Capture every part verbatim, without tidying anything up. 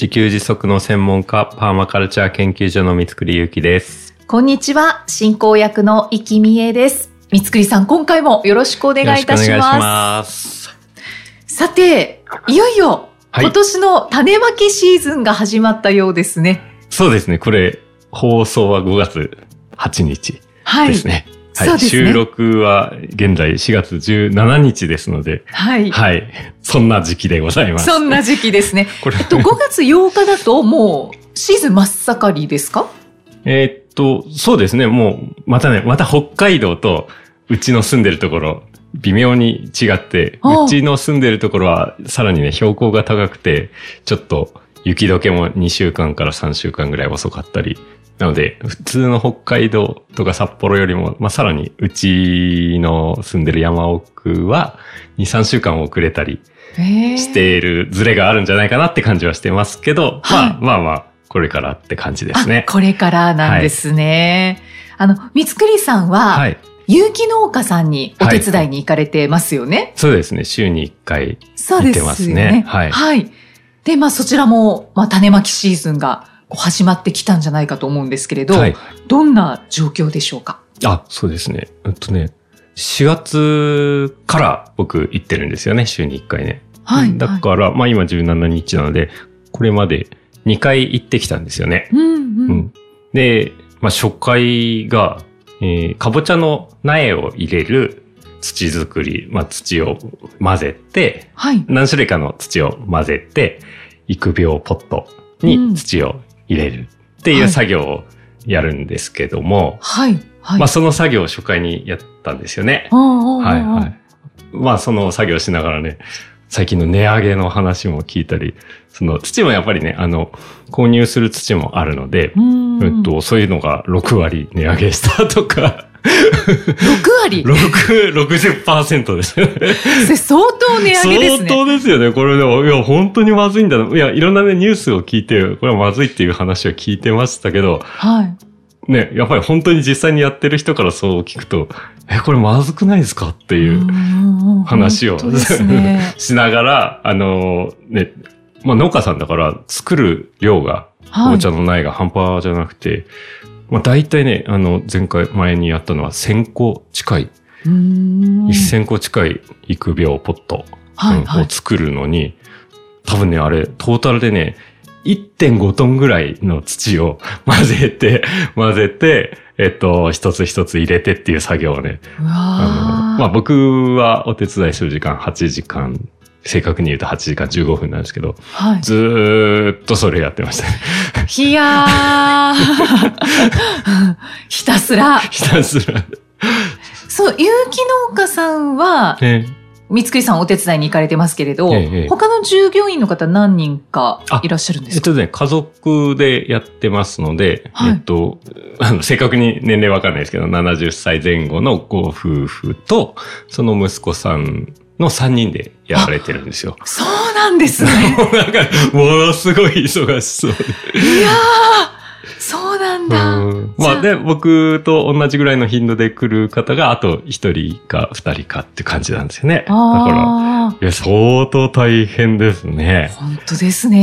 自給自足の専門家、パーマカルチャー研究所の三栗祐樹です。こんにちは。進行役の生きみえです。三栗さん、今回もよろしくお願いいたします。よろしくお願いします。さて、いよいよ、はい、今年の種まきシーズンが始まったようですね。そうですね。これ、放送はごがつはちにちですね。はい。はい、収録は現在しがつじゅうしちにちですので、はい。はい。そんな時期でございます。そんな時期ですね。これえっと、ごがつようかだともうシーズン真っ盛りですか？えー、っと、そうですね。もう、またね、また北海道とうちの住んでるところ、微妙に違って、うちの住んでるところはさらにね、標高が高くて、ちょっと雪解けもにしゅうかんからさんしゅうかんぐらい遅かったり、なので、普通の北海道とか札幌よりも、まあ、さらに、うちの住んでる山奥は、にさんしゅうかん遅れたりしているズレがあるんじゃないかなって感じはしてますけど、はい、まあまあまあ、これからって感じですね。これからなんですね。はい、あの、三栗さんは、はい、有機農家さんにお手伝いに行かれてますよね。はい、そうですね。週にいっかい行ってますね。そうですね。はい。はい。で、まあそちらも、まあ種まきシーズンが、始まってきたんじゃないかと思うんですけれど、はい、どんな状況でしょうか？あ、そうですね。えっとね、しがつから僕行ってるんですよね、週にいっかいね。はい。だから、はい、まあ今じゅうしちにちなので、これまでにかい行ってきたんですよね。うんうん。うん、で、まあ初回が、えー、かぼちゃの苗を入れる土作り、まあ土を混ぜて、はい、何種類かの土を混ぜて、育苗ポットに土を入れるっていう作業をやるんですけども、はいはいはい、まあその作業を初回にやったんですよね。はいはい。まあその作業しながらね、最近の値上げの話も聞いたり、その土もやっぱりね、あの購入する土もあるので、うん、えっとそういうのがろくわり値上げしたとか。ろくわり ろくじゅっパーセント ですよね。それ相当値上げですね。相当ですよね。これでも、いや、本当にまずいんだな。いや、いろんなね、ニュースを聞いて、これはまずいっていう話を聞いてましたけど、はい。ね、やっぱり本当に実際にやってる人からそう聞くと、え、これまずくないですかっていう話をしながら、あの、ね、まあ農家さんだから作る量が、はい、お茶の苗が半端じゃなくて、まあ大体ね、あの、前回、前にやったのはせんこ近い。うーん。せんこ近い育苗ポット、はいはい、を作るのに、多分ね、あれ、トータルでね、いってんごトンぐらいの土を混ぜて、混ぜて、えっと、一つ一つ入れてっていう作業をね。うわー。あの、まあ僕はお手伝いする時間はちじかん。正確に言うとはちじかんじゅうごふんなんですけど、はい、ずーっとそれやってましたね。いやーひたすらひたすらそう、有機農家さんは、ええ、三栗さんお手伝いに行かれてますけれど、ええ、他の従業員の方何人かいらっしゃるんですか？えっとね、家族でやってますので、はい、えっと、あの、正確に年齢わかんないですけど、ななじゅっさいぜんごのご夫婦と、その息子さんのさんにんでやられてるんですよ。そうなんですね。なんか、ものすごい忙しそう。いやー、そうなんだ。うん、まあで、僕と同じぐらいの頻度で来る方が、あとひとりかふたりかって感じなんですよね。だから、いや、相当大変ですね。本当ですね。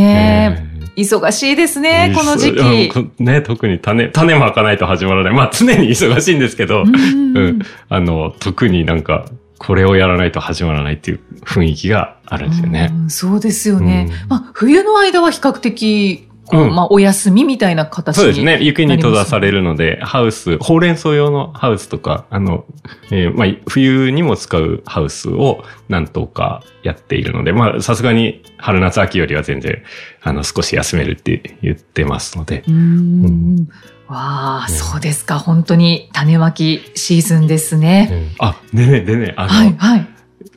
ね、忙しいですね、この時期。ね、特に種、種まかないと始まらない。まあ常に忙しいんですけど、うんうん、あの、特になんか、これをやらないと始まらないっていう雰囲気があるんですよね。うん、そうですよね。うん、まあ、冬の間は比較的、うん、まあ、お休みみたいな形になります、ね。そうですね。雪に閉ざされるので、ハウス、ほうれん草用のハウスとか、あの、えー、まあ、冬にも使うハウスを何とかやっているので、まあ、さすがに春夏秋よりは全然、あの、少し休めるって言ってますので。うーん、うん、わあ、ね、そうですか。本当に種まきシーズンですね。ね、あ、でね、でね、あの、はいはい、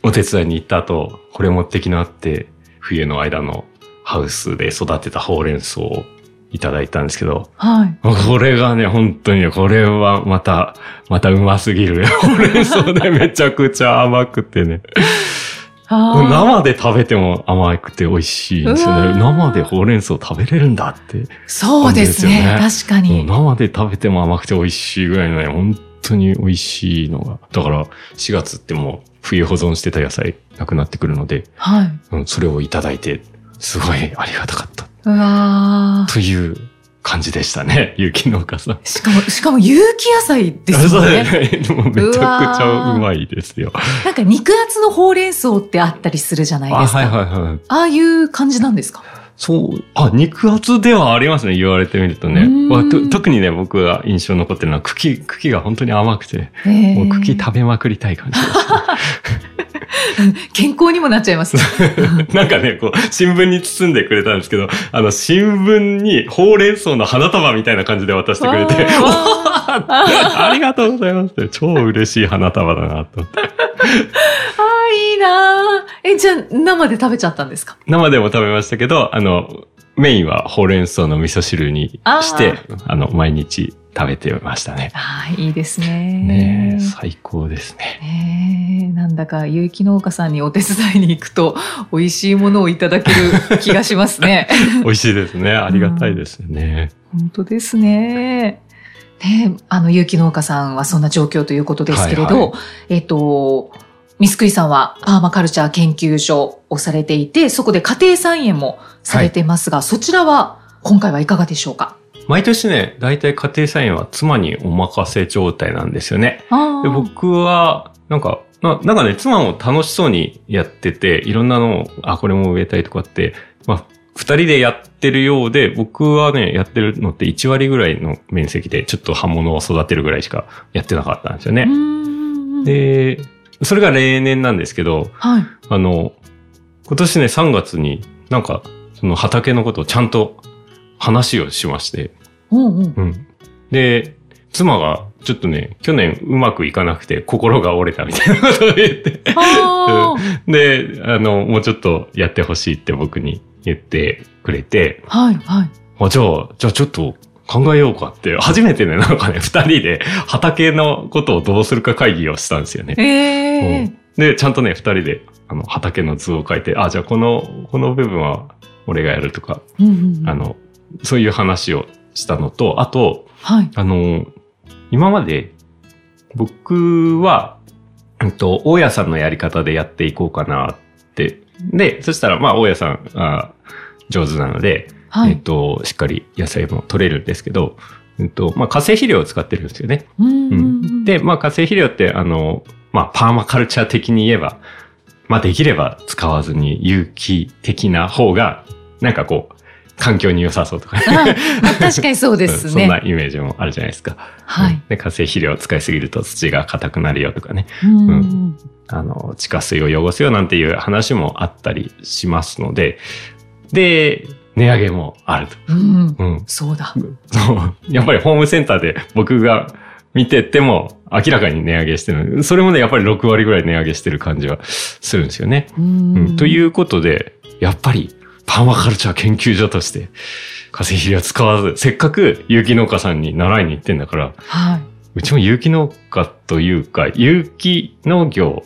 お手伝いに行った後、これ持ってきなって、冬の間のハウスで育てたほうれん草をいただいたんですけど、はい、これがね、本当にこれはまたまたうますぎるほうれん草でめちゃくちゃ甘くてね生で食べても甘くて美味しいんですよね。生でほうれん草食べれるんだって、ね、そうですね、確かに生で食べても甘くて美味しいぐらいのね、本当に美味しいのが、だからしがつってもう冬保存してた野菜なくなってくるので、はい、うん、それをいただいてすごいありがたかった、うわという感じでしたね、雪農家さん。しかも、しかも有機野菜ですよね。そうね、もうめちゃくちゃうまいですよ。なんか肉厚のほうれん草ってあったりするじゃないですか。あ、はいはいはい。ああいう感じなんですか？そう、あ、肉厚ではありますね、言われてみるとね。まあ、と特にね、僕が印象に残ってるのは茎、茎が本当に甘くて、もう茎食べまくりたい感じですね。健康にもなっちゃいます。なんかね、こう、新聞に包んでくれたんですけど、あの、新聞にほうれん草の花束みたいな感じで渡してくれて、ありがとうございますって、超嬉しい花束だなと思って。ああ、いいな。え、じゃあ、生で食べちゃったんですか？生でも食べましたけど、あの、メインはほうれん草の味噌汁にして、あの、毎日食べてましたね。ああ、いいですね。ねえ、最高ですね。ねえ、なんだか有機農家さんにお手伝いに行くと美味しいものをいただける気がしますね。美味しいですね。ありがたいですね。うん、本当ですね。ねえ、あの有機農家さんはそんな状況ということですけれど、はいはい、えっと。三福さんはパーマカルチャー研究所をされていて、そこで家庭菜園もされてますが、はい、そちらは今回はいかがでしょうか？毎年ね、大体家庭菜園は妻にお任せ状態なんですよね。で、僕はなんかな、なんかね、妻も楽しそうにやってて、いろんなのを、あ、これも植えたいとかって、まあ、二人でやってるようで、僕はね、やってるのっていちわりぐらいの面積で、ちょっと葉物を育てるぐらいしかやってなかったんですよね。うーん、で、それが例年なんですけど、はい、あの、今年ね、さんがつになんか、その畑のことをちゃんと話をしまして、おうおう、うん、で、妻がちょっとね、去年うまくいかなくて心が折れたみたいなことを言って、で、あの、もうちょっとやってほしいって僕に言ってくれて、はいはい。あ、じゃあ、じゃあちょっと、考えようかって、初めてね、なんかね、二人で畑のことをどうするか会議をしたんですよね。えーうん、で、ちゃんとね、二人であの畑の図を書いて、あ、じゃあこの、この部分は俺がやるとか、うんうんうん、あの、そういう話をしたのと、あと、はい、あの、今まで僕は、うんと、大家さんのやり方でやっていこうかなって。で、そしたら、まあ、大家さん、あ、上手なので、はい、えっと、しっかり野菜も取れるんですけど、えっと、まあ、化成肥料を使ってるんですよね。うんうん、で、まあ、化成肥料って、あの、まあ、パーマカルチャー的に言えば、まあ、できれば使わずに有機的な方が、なんかこう、環境に良さそうとか、ね。ああ、確かにそうですね。そんなイメージもあるじゃないですか。はい。で、化成肥料を使いすぎると土が硬くなるよとかね。うん、うん。あの、地下水を汚すよなんていう話もあったりしますので、で、値上げもあると。うんうん、そうだ。そう。やっぱりホームセンターで僕が見てても明らかに値上げしてる。それもね、やっぱりろくわりぐらい値上げしてる感じはするんですよね。うん、うん、ということで、やっぱりパーマカルチャー研究所として化成肥料使わず、せっかく有機農家さんに習いに行ってんだから、はい、うちも有機農家というか、有機農業、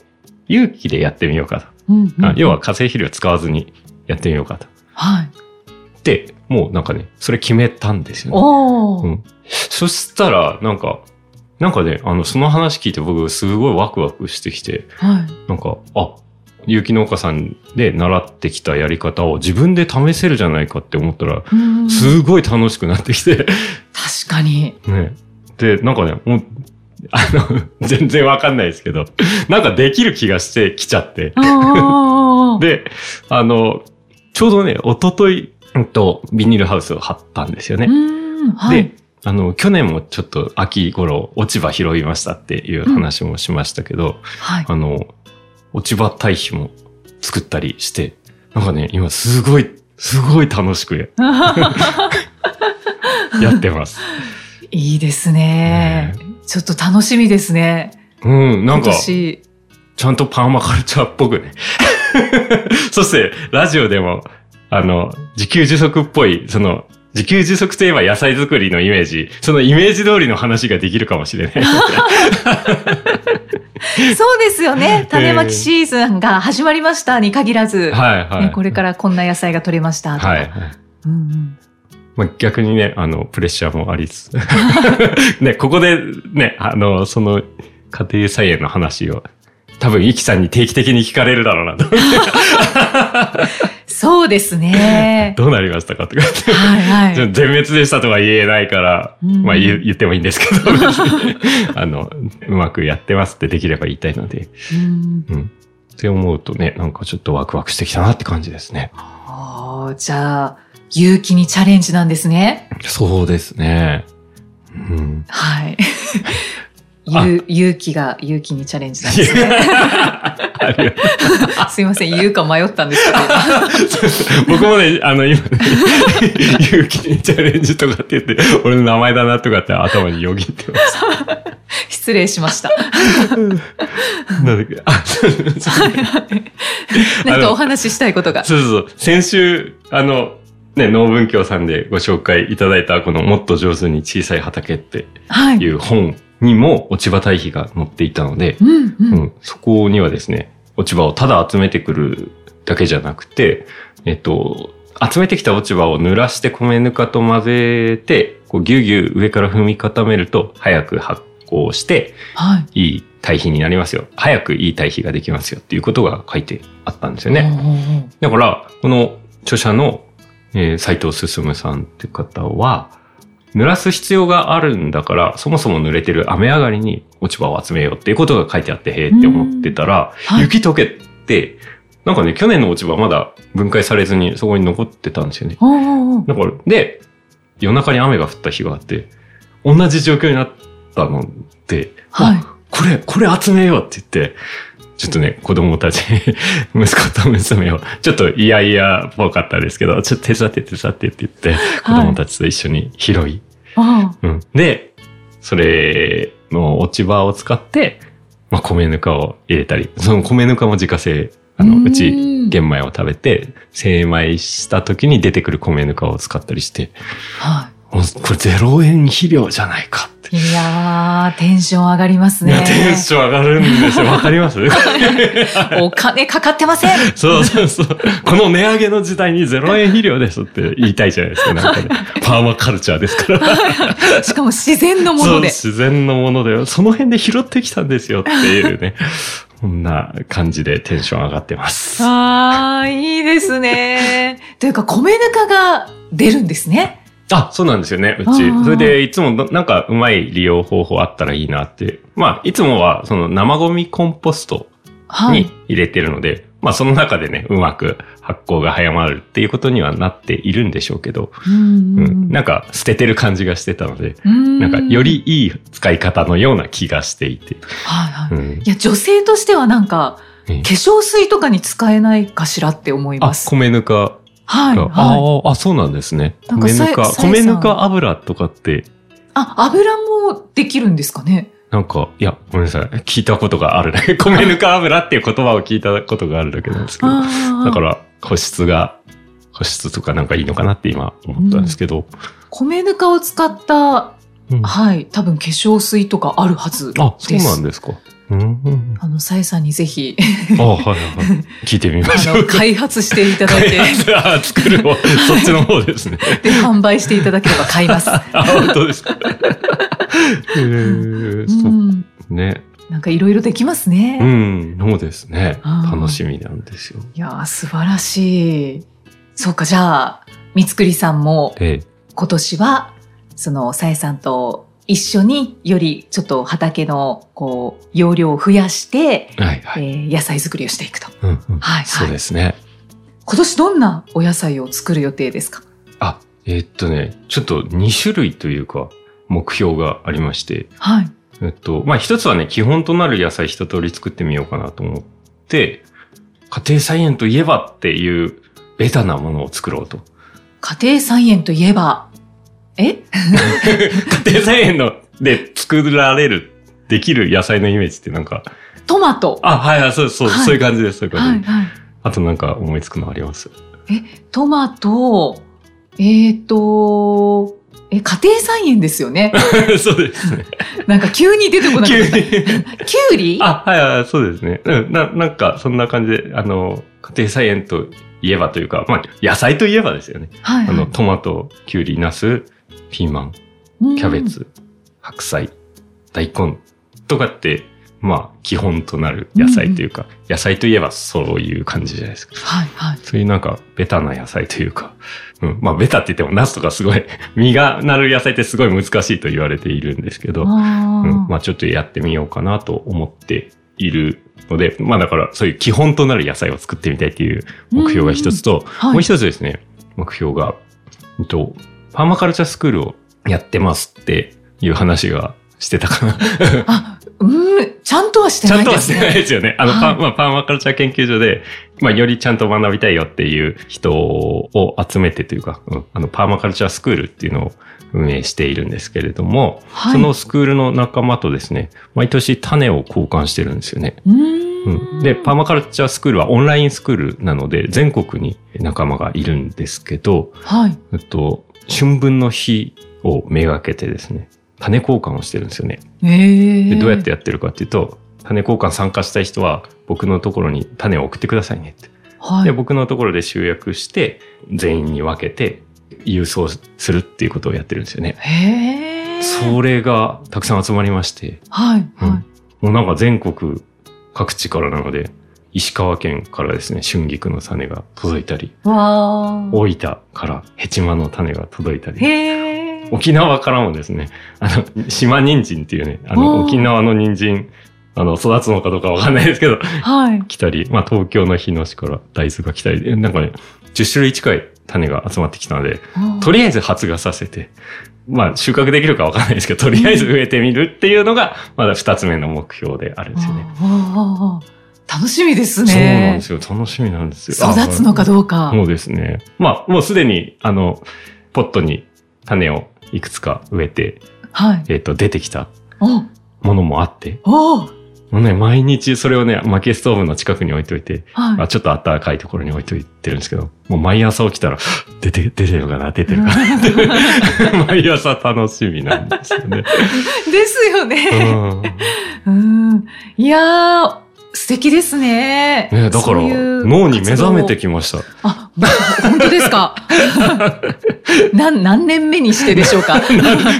有機でやってみようかと。うんうんうん、要は化成肥料使わずにやってみようかと。はい。で、もうなんかね、それ決めたんですよね。おー。うん、そしたら、なんか、なんかね、あの、その話聞いて僕すごいワクワクしてきて、はい、なんか、あ、有機農家さんで習ってきたやり方を自分で試せるじゃないかって思ったら、すごい楽しくなってきて。確かに。ね。で、なんかね、もう、あの、全然わかんないですけど、なんかできる気がしてきちゃって。で、あの、ちょうどね、おととい、うんと、ビニールハウスを張ったんですよね。うん、はい、で、あの、去年もちょっと秋頃、落ち葉拾いましたっていう話もしましたけど、うん、はい、あの、落ち葉堆肥も作ったりして、なんかね、今すごい、すごい楽しくやってます。いいですね。ね、ちょっと楽しみですね。うん、なんか、ちゃんとパーマカルチャーっぽくね。そして、ラジオでも、あの、自給自足っぽい、その、自給自足といえば野菜作りのイメージ、そのイメージ通りの話ができるかもしれないそうですよね。種まきシーズンが始まりましたに限らず、えーはいはいね、これからこんな野菜が取れましたとか、はいはいうんうんまあ、逆にねあのプレッシャーもありつつねここでねあのその家庭菜園の話を多分イキさんに定期的に聞かれるだろうなとそうですね。どうなりましたかとかって、はいはい、全滅でしたとは言えないから、うん、まあ言ってもいいんですけどあのうまくやってますってできれば言いたいので、うんうん、って思うとねなんかちょっとワクワクしてきたなって感じですね。あじゃあ勇気にチャレンジなんですね。そうですね、うん、はいゆ勇気が勇気にチャレンジなんですねすいません言うか迷ったんですけど僕もねあの今、ね、勇気にチャレンジとかって言って俺の名前だなとかって頭によぎってました失礼しましたなんだっけあなんかお話ししたいことがそうそうそう先週あのね、農文教さんでご紹介いただいたこのもっと上手に小さい畑っていう本にも落ち葉堆肥が載っていたので、はいうんうんうん、そこにはですね、落ち葉をただ集めてくるだけじゃなくて、えっと、集めてきた落ち葉を濡らして米ぬかと混ぜて、こうギュウギュウ上から踏み固めると早く発酵して、はい、いい堆肥になりますよ。早くいい堆肥ができますよっていうことが書いてあったんですよね。だから、この著者のえー、斉藤進さんって方は、濡らす必要があるんだから、そもそも濡れてる雨上がりに落ち葉を集めようっていうことが書いてあって、へーって思ってたら、はい、雪解けて、なんかね、去年の落ち葉まだ分解されずにそこに残ってたんですよね。だから、で、夜中に雨が降った日があって、同じ状況になったので、はい、あ、これ、これ集めようって言って、ちょっとね、子供たち、息子と娘を、ちょっといやいやっぽかったですけど、ちょっと手伝って手伝ってって言って、子供たちと一緒に拾い、はいうん。で、それの落ち葉を使って、まあ、米ぬかを入れたり、その米ぬかも自家製、あの、うち玄米を食べて、精米した時に出てくる米ぬかを使ったりして、はいこれゼロえん肥料じゃないかって。いやー、テンション上がりますね。テンション上がるんですよ。わかりますお金かかってませんそうそうそう。この値上げの時代にゼロえん肥料ですって言いたいじゃないですか。なんかね、パーマカルチャーですから。しかも自然のもので。そう、自然のもので。その辺で拾ってきたんですよっていうね。こんな感じでテンション上がってます。あー、いいですね。というか、米ぬかが出るんですね。あ、そうなんですよね、うち。それで、いつも、なんか、うまい利用方法あったらいいなって。まあ、いつもは、その、生ゴミコンポストに入れてるので、はい、まあ、その中でね、うまく発酵が早まるっていうことにはなっているんでしょうけど、うんうん、なんか、捨ててる感じがしてたので、んなんか、よりいい使い方のような気がしていて。はいはい。うん、いや、女性としてはなんか、化粧水とかに使えないかしらって思います。あ、米ぬか。はいはい、ああ、そうなんですね。なんか米ぬか、米ぬか油とかって。あ、油もできるんですかね。なんか、いや、ごめんなさい。聞いたことがあるね。米ぬか油っていう言葉を聞いたことがあるだけなんですけど。だから、保湿が、保湿とかなんかいいのかなって今思ったんですけど。うん、米ぬかを使った、うん、はい、多分化粧水とかあるはずです。あ、そうなんですか。あの、さえさんにぜひああ、はいはいはい、聞いてみましょう。開発していただいて。ああ、作る方、そっちの方ですね。で、販売していただければ買います。あ、本当ですか。えー、うん、そうね。なんかいろいろできますね。うん、そうですね。楽しみなんですよ。いやー、素晴らしい。そうか、じゃあ、三つくりさんも、ええ、今年は、その、さえさんと、一緒によりちょっと畑のこう容量を増やして、はいはいえー、野菜作りをしていくと、うんうんはいはい、そうですね。今年どんなお野菜を作る予定ですか？あ、えー、っとねちょっとに種類というか目標がありまして、はいえっとまあ、一つはね基本となる野菜一通り作ってみようかなと思って家庭菜園といえばっていうベタなものを作ろうと。家庭菜園といえばえ家庭菜園ので作られる、できる野菜のイメージってなんか。トマト。あ、はいはい、そうそう、はい、そういう感じです、そういう感じ、はいはい。あとなんか思いつくのあります？え、トマト、えっと、え、家庭菜園ですよね。そうですね。なんか急に出てこなかった。きゅうり？あ、はい、はい、そうですね。な、なんかそんな感じで、あの、家庭菜園といえばというか、まあ、野菜といえばですよね。はい、はい。あの、トマト、きゅうり、ナス、ピーマン、キャベツ、白菜、大根とかって、まあ、基本となる野菜というか、うんうん、野菜といえばそういう感じじゃないですか。はいはい。そういうなんか、ベタな野菜というか、うん、まあ、ベタって言っても、ナスとかすごい、実がなる野菜ってすごい難しいと言われているんですけど、あ、うん、まあ、ちょっとやってみようかなと思っているので、まあ、だから、そういう基本となる野菜を作ってみたいっていう目標が一つと、うんうんはい、もう一つですね、目標が、えっと、パーマカルチャースクールをやってますっていう話がしてたかな。あ、うん、ちゃんとはしてないですね。ちゃんとはしてないですよね。あの、はい、パ, まあ、パーマカルチャー研究所で、まあ、よりちゃんと学びたいよっていう人を集めてというか、うん、あの、パーマカルチャースクールっていうのを運営しているんですけれども、はい、そのスクールの仲間とですね、毎年種を交換してるんですよね。うん、で、パーマカルチャースクールはオンラインスクールなので、全国に仲間がいるんですけど、はい。えっと、春分の日をめがけてですね、種交換をしてるんですよね、えー、でどうやってやってるかっていうと、種交換参加したい人は僕のところに種を送ってくださいねって、はい、で僕のところで集約して全員に分けて郵送するっていうことをやってるんですよね、えー、それがたくさん集まりまして、はいはいうん、もうなんか全国各地からなので石川県からですね、春菊の種が届いたり、わー、大分からヘチマの種が届いたり、へー、沖縄からもですね、あの、島人参っていうね、あの、沖縄の人参、あの、育つのかどうかわかんないですけど、はい。来たり、まあ、東京の日野市から大豆が来たり、なんかね、じゅっしゅるい近い種が集まってきたので、とりあえず発芽させて、まあ、収穫できるかわかんないですけど、とりあえず植えてみるっていうのが、まだ二つ目の目標であるんですよね。楽しみですね。そうなんですよ。楽しみなんですよ。育つのかどうか。そうですね。まあ、もうすでに、あの、ポットに種をいくつか植えて、はい、えっと、出てきたものもあって、おもうね、毎日それをね、薪ストーブの近くに置いといて、はい、あ、ちょっとあったかいところに置いといてるんですけど、もう毎朝起きたら、出て、出てるかな、出てるかなって、毎朝楽しみなんですよね。ですよね。うんうん、いやー、素敵ですね。ね、だから、脳に目覚めてきました。あ、本当ですか。な何年目にしてでしょうか。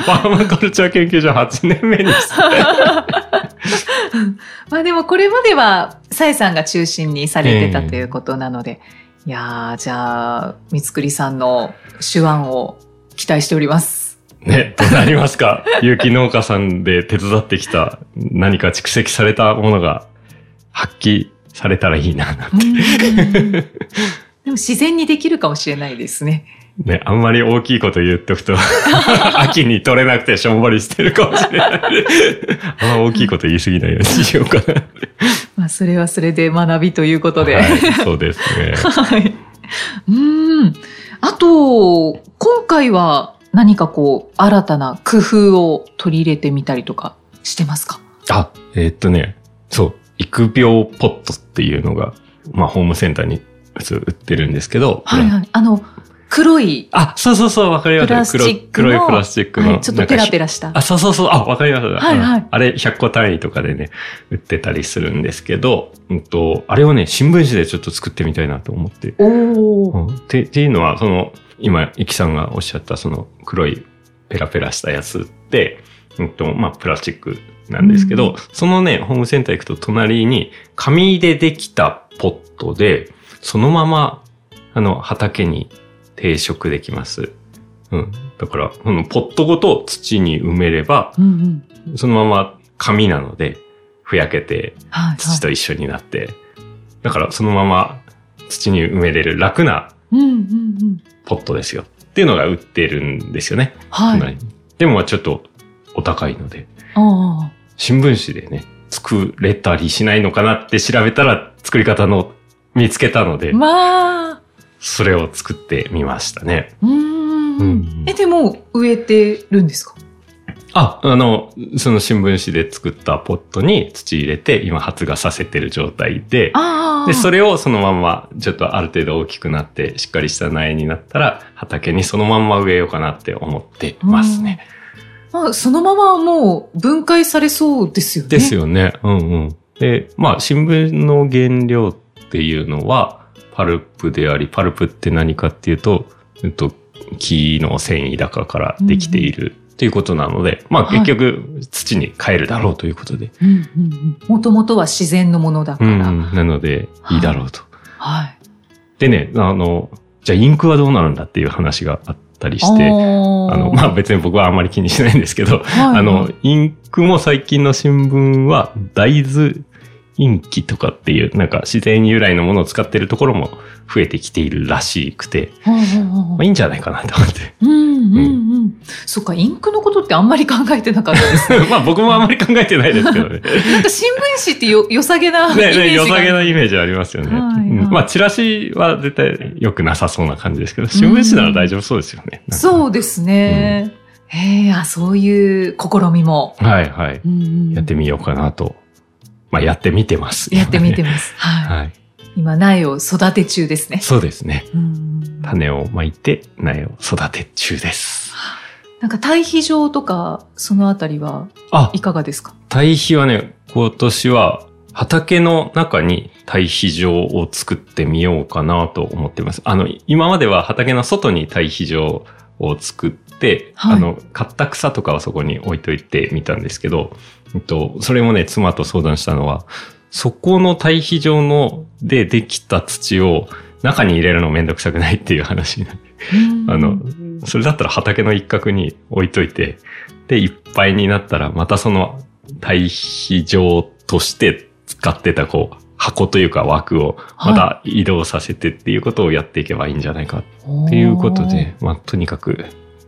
パーマカルチャー研究所はちねんめにして。まあでもこれまでは、さえさんが中心にされてたということなので、えー、いやー、じゃあ、三つくりさんの手腕を期待しております。ね、どうなりますか。有機農家さんで手伝ってきた、何か蓄積されたものが、発揮されたらいいな、なんて。でも自然にできるかもしれないですね。ね、あんまり大きいこと言っとくと、秋に取れなくてしょんぼりしてるかもしれない。あんま大きいこと言い過ぎないようにしようかな。まあ、それはそれで学びということで。はい、そうですね。はい。うん。あと、今回は何かこう、新たな工夫を取り入れてみたりとかしてますか？あ、えー、っとね、そう。育苗ポットっていうのが、まあ、ホームセンターに売ってるんですけど。はいはい。あの、黒い。あ、そうそうそう、わかりました。黒いプラスチックの。はい、ちょっとペラペラした。あ、そうそうそう、あ、わかりました。はいはい。うん、あれ、ひゃっこ単位とかでね、売ってたりするんですけど、うんと、あれをね、新聞紙でちょっと作ってみたいなと思って。おー。うん、て, ていうのは、その、今、イキさんがおっしゃった、その、黒いペラペラしたやつって、うんと、まあ、プラスチックなんですけど、うん、そのね、ホームセンター行くと隣に紙でできたポットで、そのまま、あの、畑に定植できます。うん。だから、このポットごと土に埋めれば、うんうん、そのまま紙なので、ふやけて、土と一緒になって、はいはい、だからそのまま土に埋めれる楽なポットですよ。っていうのが売ってるんですよね。はい。でも、ちょっとお高いので、新聞紙でね、作れたりしないのかなって調べたら、作り方の見つけたので、まあ、それを作ってみましたね。うーん、うん、え、でも植えてるんですか？あ、あの、その新聞紙で作ったポットに土入れて、今発芽させてる状態で、で、それをそのまんま、ちょっとある程度大きくなって、しっかりした苗になったら、畑にそのまんま植えようかなって思ってますね。まあ、そのままもう分解されそうですよね。ですよね。うんうん。で、まあ、新聞の原料っていうのは、パルプであり、パルプって何かっていうと、えっと、木の繊維高からできている、うん、ということなので、まあ結局土に帰るだろうということで、はい、うんうんうん、もともとは自然のものだから、うん、なのでいいだろうと、はいはい、でね、あのじゃあインクはどうなるんだっていう話があったりして、あのまあ別に僕はあんまり気にしないんですけど、はい、あのインクも最近の新聞は大豆インキとかっていうなんか自然由来のものを使っているところも増えてきているらしくて、はいはいはい、まあ、いいんじゃないかなと思って。うんうんうん。うん、そっか、インクのことってあんまり考えてなかったです、ね。まあ僕もあんまり考えてないですけどね。なんか新聞紙ってよ良さげなイメージが、ねね、良さげなイメージありますよね。はいはい、うん、まあチラシは絶対良くなさそうな感じですけど、新聞紙なら大丈夫そうですよね。うん、そうですね。うん、へー、そういう試みも。はいはい。うん、やってみようかなと。まあ、やってみてます、ね。やってみてます。はい。はい、今、苗を育て中ですね。そうですね。うん、種をまいて、苗を育て中です。なんか、堆肥場とか、そのあたりはいかがですか？堆肥はね、今年は畑の中に堆肥場を作ってみようかなと思ってます。あの、今までは畑の外に堆肥場を作って、はい、あの、買った草とかはそこに置いといてみたんですけど、えっと、それもね、妻と相談したのは、そこの堆肥場のでできた土を中に入れるのめんどくさくないっていう話になって、あの、それだったら畑の一角に置いといて、で、いっぱいになったら、またその堆肥場として使ってた、こう、箱というか枠をまた移動させてっていうことをやっていけばいいんじゃないかっていうことで、はい、まあ、とにかく、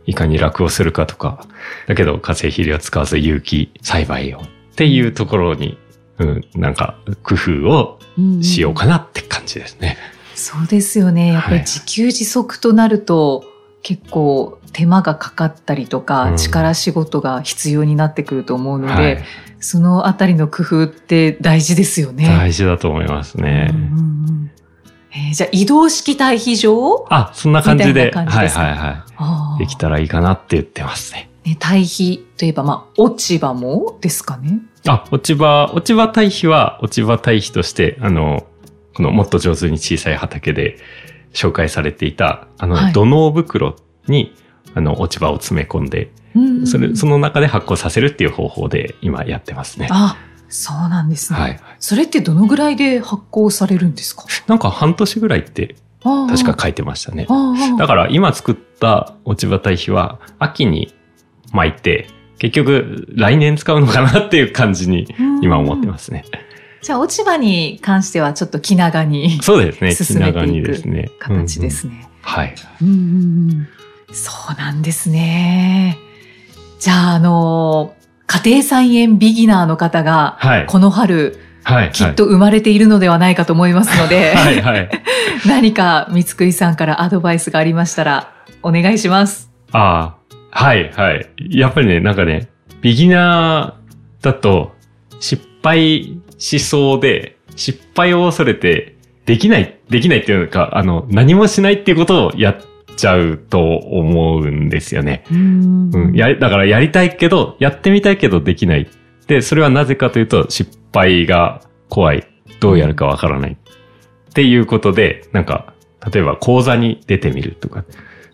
いかに楽をするかとか、だけど化成肥料を使わず有機栽培をっていうところに、うん、なんか工夫をしようかなって感じですね。うん、そうですよね。やっぱり自給自足となると、はい、結構手間がかかったりとか、うん、力仕事が必要になってくると思うので、はい、そのあたりの工夫って大事ですよね。大事だと思いますね。うんうんうん、えー、じゃあ移動式堆肥場？あ、そんな感じで。はいはいはい。できたらいいかなって言ってますね。ね、堆肥といえば、まあ、落ち葉もですかね。あ、落ち葉、落ち葉堆肥は、落ち葉堆肥として、あの、このもっと上手に小さい畑で紹介されていた、あの、はい、土のう袋に、あの、落ち葉を詰め込んで、うん、それ、その中で発酵させるっていう方法で今やってますね。あ、そうなんですね、はい。それってどのぐらいで発行されるんですか？なんか半年ぐらいって確か書いてましたね。だから今作った落ち葉堆肥は秋に巻いて、結局来年使うのかなっていう感じに今思ってますね。じゃあ落ち葉に関してはちょっと気長に、そうですね、進めていく形ですね。はい。そうなんですね。じゃああのー、家庭菜園ビギナーの方が、この春、はいはいはい、きっと生まれているのではないかと思いますので、はいはい、何か三つくりさんからアドバイスがありましたら、お願いします。ああ、はいはい。やっぱりね、なんかね、ビギナーだと、失敗しそうで、失敗を恐れて、できない、できないっていうか、あの、何もしないっていうことをやって、ちゃうと思うんですよね。うん、うん、やだからやりたいけど、やってみたいけどできない。で、それはなぜかというと、失敗が怖い。どうやるかわからない。っていうことで、なんか、例えば講座に出てみるとか。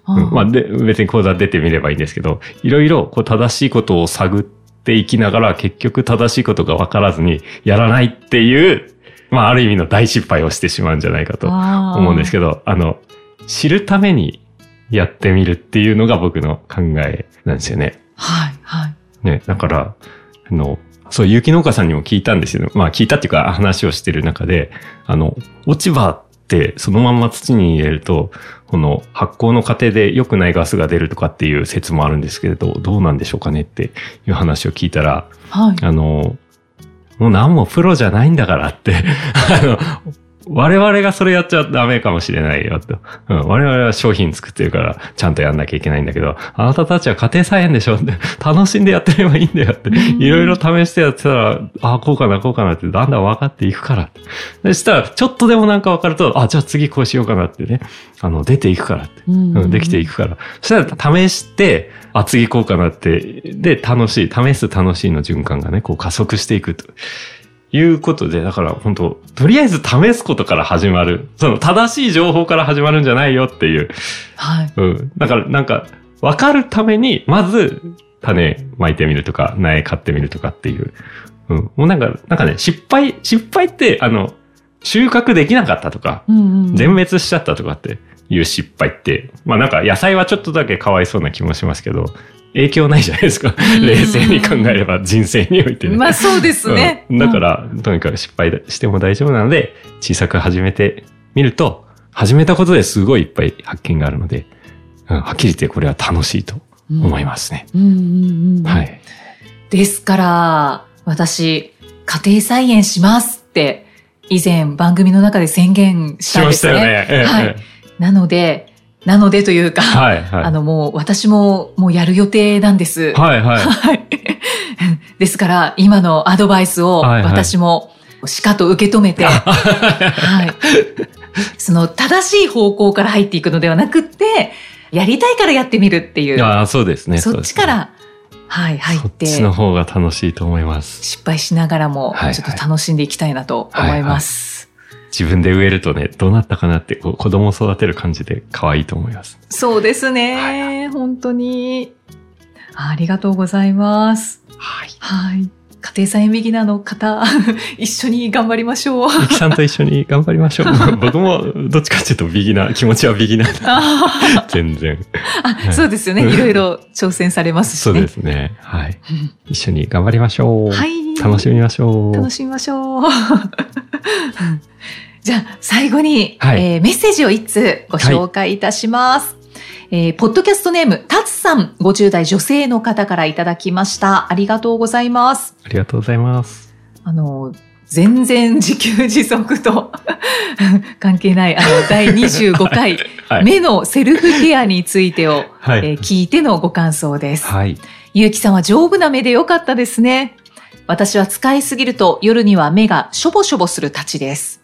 あ、うん、まあで、別に講座出てみればいいんですけど、いろいろこう正しいことを探っていきながら、結局正しいことがわからずに、やらないっていう、まあ、ある意味の大失敗をしてしまうんじゃないかと思うんですけど、あ, あの、知るために、やってみるっていうのが僕の考えなんですよね。はい、はい。ね、だから、あの、そう、有機農家さんにも聞いたんですよ。まあ聞いたっていうか話をしてる中で、あの、落ち葉ってそのまんま土に入れると、この発酵の過程で良くないガスが出るとかっていう説もあるんですけれど、どうなんでしょうかねっていう話を聞いたら、はい、あの、もう何もプロじゃないんだからって、あの、我々がそれやっちゃダメかもしれないよと、うん、我々は商品作ってるからちゃんとやんなきゃいけないんだけど、あなたたちは家庭菜園でしょって、楽しんでやってればいいんだよって、いろいろ試してやってたら、ああこうかなこうかなってだんだん分かっていくからって、そしたらちょっとでもなんか分かると、あじゃあ次こうしようかなってね、あの出ていくからって、うんうん、できていくから、そしたら試して、あ次こうかなって、で楽しい、試す楽しいの循環がねこう加速していくということで、だから本当とりあえず試すことから始まる、その正しい情報から始まるんじゃないよっていう、はい、うん、だからなんか分かるためにまず種まいてみるとか苗買ってみるとかっていう、うん、もうなんかなんかね失敗失敗ってあの収穫できなかったとか、うんうん、全滅しちゃったとかっていう失敗って、まあなんか野菜はちょっとだけかわいそうな気もしますけど。影響ないじゃないですか。冷静に考えれば人生においてね。まあそうですね。うん、だから、うん、とにかく失敗しても大丈夫なので、小さく始めてみると、始めたことですごいいっぱい発見があるので、うん、はっきり言ってこれは楽しいと思いますね。うんうんうん、はい。ですから、私、家庭菜園しますって、以前番組の中で宣言したんですね。しましたよね。はい。なので、なのでというか、はいはい、あのもう私ももうやる予定なんです。はいはい。ですから今のアドバイスを私もしかと受け止めて、はいはいはい、その正しい方向から入っていくのではなくって、やりたいからやってみるっていう。ああ、そうですね。そっちから、はい、入って。そっちの方が楽しいと思います。失敗しながらもちょっと楽しんでいきたいなと思います。はいはいはいはい、自分で植えるとね、どうなったかなってこう子供を育てる感じで可愛いと思います。そうですね。はい、本当に。ありがとうございます。はい。はい。家庭菜園ビギナーの方、一緒に頑張りましょう。ゆきさんと一緒に頑張りましょう。僕もどっちかっていうとビギナー、気持ちはビギナーだ。全然。あ、はい、そうですよね。いろいろ挑戦されますしね。そうですね。はい。一緒に頑張りましょう。はい。楽しみましょう。楽しみましょう。じゃあ最後に、はい、えー、メッセージを一通ご紹介いたします、はい、えー、ポッドキャストネームタツさん、ごじゅう代女性の方からいただきました。ありがとうございます。ありがとうございます。あの全然自給自足と関係ないあのだいにじゅうごかい、はい、目のセルフケアについてを、はい、えー、聞いてのご感想です。はい、ゆうきさんは丈夫な目でよかったですね。私は使いすぎると夜には目がしょぼしょぼするたちです。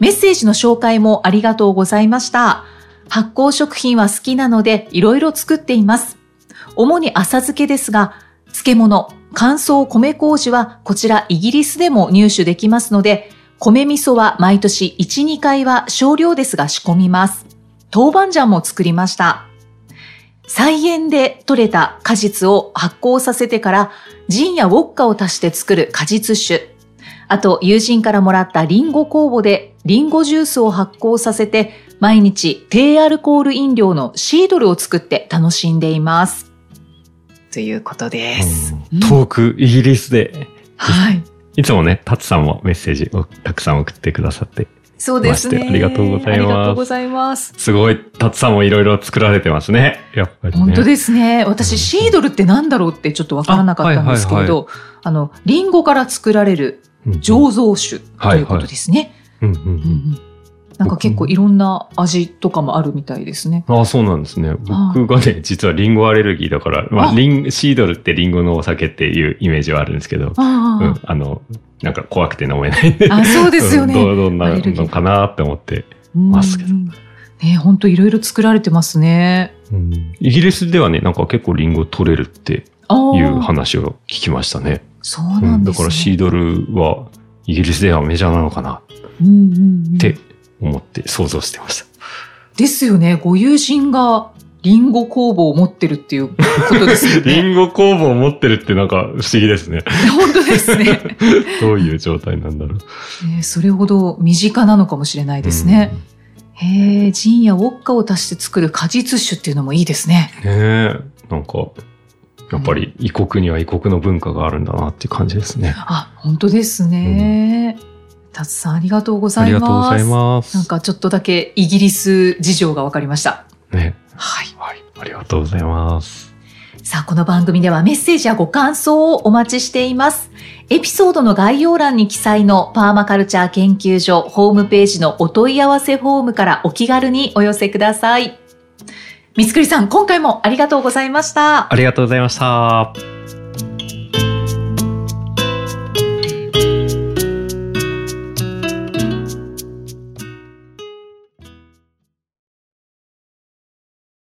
メッセージの紹介もありがとうございました。発酵食品は好きなのでいろいろ作っています。主に浅漬けですが、漬物、乾燥米麹はこちらイギリスでも入手できますので、米味噌は毎年いち、にかいは少量ですが仕込みます。豆板醤も作りました。菜園で採れた果実を発酵させてからジンやウォッカを足して作る果実酒。あと友人からもらったリンゴ酵母でリンゴジュースを発酵させて毎日低アルコール飲料のシードルを作って楽しんでいますということです、うん、遠くイギリスで、はい、いつもねタツさんもメッセージをたくさん送ってくださってそうですね。ありがとうございます。ありがとうございます。すごい、たつさんもいろいろ作られてますね。やっぱり、ね。本当ですね。私、シードルってなんだろうってちょっとわからなかったんですけれど、あ、はいはいはい、あの、リンゴから作られる醸造酒ということですね。なんか結構いろんな味とかもあるみたいですね。ああ、そうなんですね。僕がね、実はリンゴアレルギーだから、まあ、リン、シードルってリンゴのお酒っていうイメージはあるんですけど、あ、うん、あの、なんか怖くて飲めないんで。あ、そうですよね。どうどんなのかなって思ってますけど。ね、ほんといろいろ作られてますね、うん。イギリスではね、なんか結構リンゴ取れるっていう話を聞きましたね。そうなんですね、うん。だからシードルはイギリスではメジャーなのかなって思って想像してました。うんうんうん、ですよね。ご友人がリンゴ工房を持ってるっていうことですよね。リンゴ工房を持ってるってなんか不思議ですね。本当ですね。どういう状態なんだろう、ね。それほど身近なのかもしれないですね。うん、へえ、ジンやウォッカを足して作る果実酒っていうのもいいですね。ねえ、なんかやっぱり異国には異国の文化があるんだなっていう感じですね。うん、あ、本当ですね。うん、タツさんありがとうございます。ありがとうございます。なんかちょっとだけイギリス事情がわかりました。ね。はい、はい、ありがとうございます。さあ、この番組ではメッセージやご感想をお待ちしています。エピソードの概要欄に記載のパーマカルチャー研究所ホームページのお問い合わせフォームからお気軽にお寄せください。三栗さん、今回もありがとうございました。ありがとうございました。